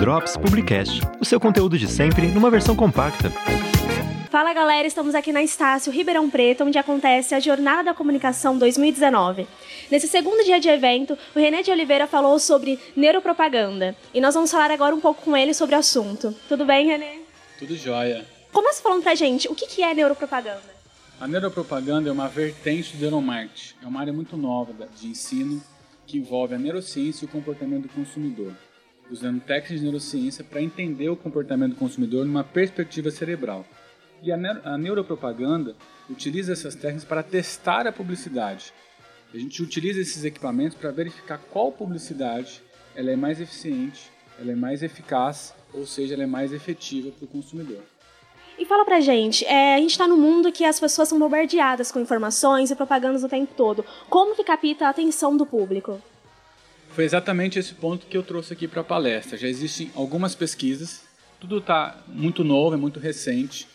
Drops Publicast, o seu conteúdo de sempre numa versão compacta. Fala galera, estamos aqui na Estácio Ribeirão Preto, onde acontece a Jornada da Comunicação 2019. Nesse segundo dia de evento, o René de Oliveira falou sobre neuropropaganda. E nós vamos falar agora um pouco com ele sobre o assunto. Tudo bem, René? Tudo jóia. Começa falando pra gente, o que é neuropropaganda? A neuropropaganda é uma vertente do neuromarketing. É uma área muito nova de ensino que envolve a neurociência e o comportamento do consumidor, usando técnicas de neurociência para entender o comportamento do consumidor numa perspectiva cerebral. E a neuropropaganda utiliza essas técnicas para testar a publicidade. A gente utiliza esses equipamentos para verificar qual publicidade ela é mais eficiente, ela é mais eficaz, ou seja, ela é mais efetiva para o consumidor. E fala pra gente, a gente está num mundo que as pessoas são bombardeadas com informações e propagandas o tempo todo. Como que capta a atenção do público? Foi exatamente esse ponto que eu trouxe aqui para a palestra. Já existem algumas pesquisas, tudo está muito novo, é muito recente.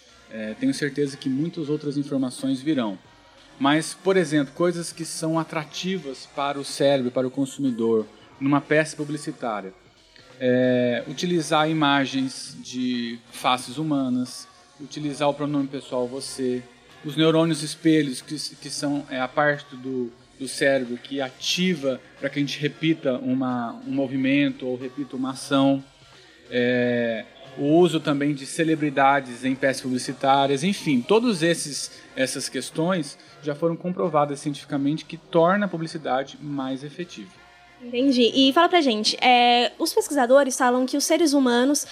Tenho certeza que muitas outras informações virão. Mas, por exemplo, coisas que são atrativas para o cérebro, para o consumidor, numa peça publicitária. Utilizar imagens de faces humanas, utilizar o pronome pessoal você, os neurônios espelhos, que são a parte do cérebro que ativa para que a gente repita um movimento ou repita uma ação. O uso também de celebridades em peças publicitárias, enfim, todas essas questões já foram comprovadas cientificamente que torna a publicidade mais efetiva. Entendi. E fala pra gente, os pesquisadores falam que os seres humanos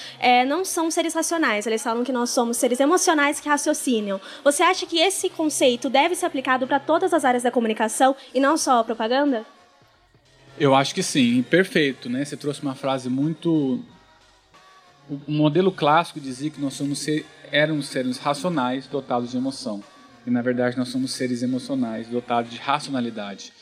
não são seres racionais, eles falam que nós somos seres emocionais que raciocinam. Você acha que esse conceito deve ser aplicado para todas as áreas da comunicação e não só a propaganda? Eu acho que sim, perfeito, né? Você trouxe uma frase muito... O modelo clássico dizia que nós éramos seres racionais dotados de emoção. E, na verdade, nós somos seres emocionais dotados de racionalidade.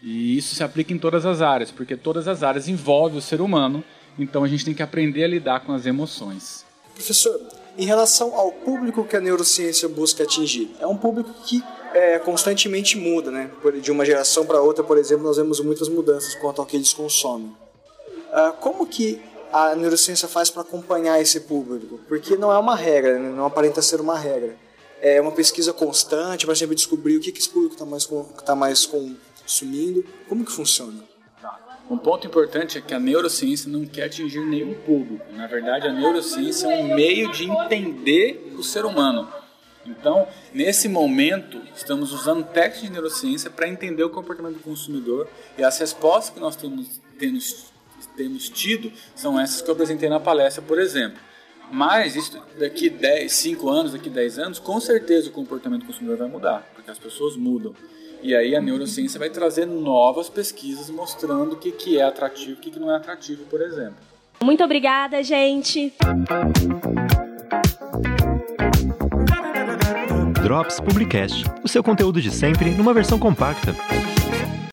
E isso se aplica em todas as áreas, porque todas as áreas envolvem o ser humano, então a gente tem que aprender a lidar com as emoções. Professor, em relação ao público que a neurociência busca atingir, é um público que constantemente muda, né? De uma geração para outra, por exemplo, nós vemos muitas mudanças quanto ao que eles consomem. Como que a neurociência faz para acompanhar esse público? Porque não é uma regra, não aparenta ser uma regra. É uma pesquisa constante para sempre descobrir o que esse público está mais consumindo. Como que funciona? Um ponto importante é que a neurociência não quer atingir nenhum público. Na verdade, a neurociência é um meio de entender o ser humano. Então, nesse momento, estamos usando técnicas de neurociência para entender o comportamento do consumidor e as respostas que nós temos tido são essas que eu apresentei na palestra, por exemplo. Mas isso daqui 5 anos, daqui 10 anos, com certeza o comportamento do consumidor vai mudar, porque as pessoas mudam. E aí a neurociência vai trazer novas pesquisas mostrando o que é atrativo e o que não é atrativo, por exemplo. Muito obrigada, gente! Drops Publicast, o seu conteúdo de sempre numa versão compacta.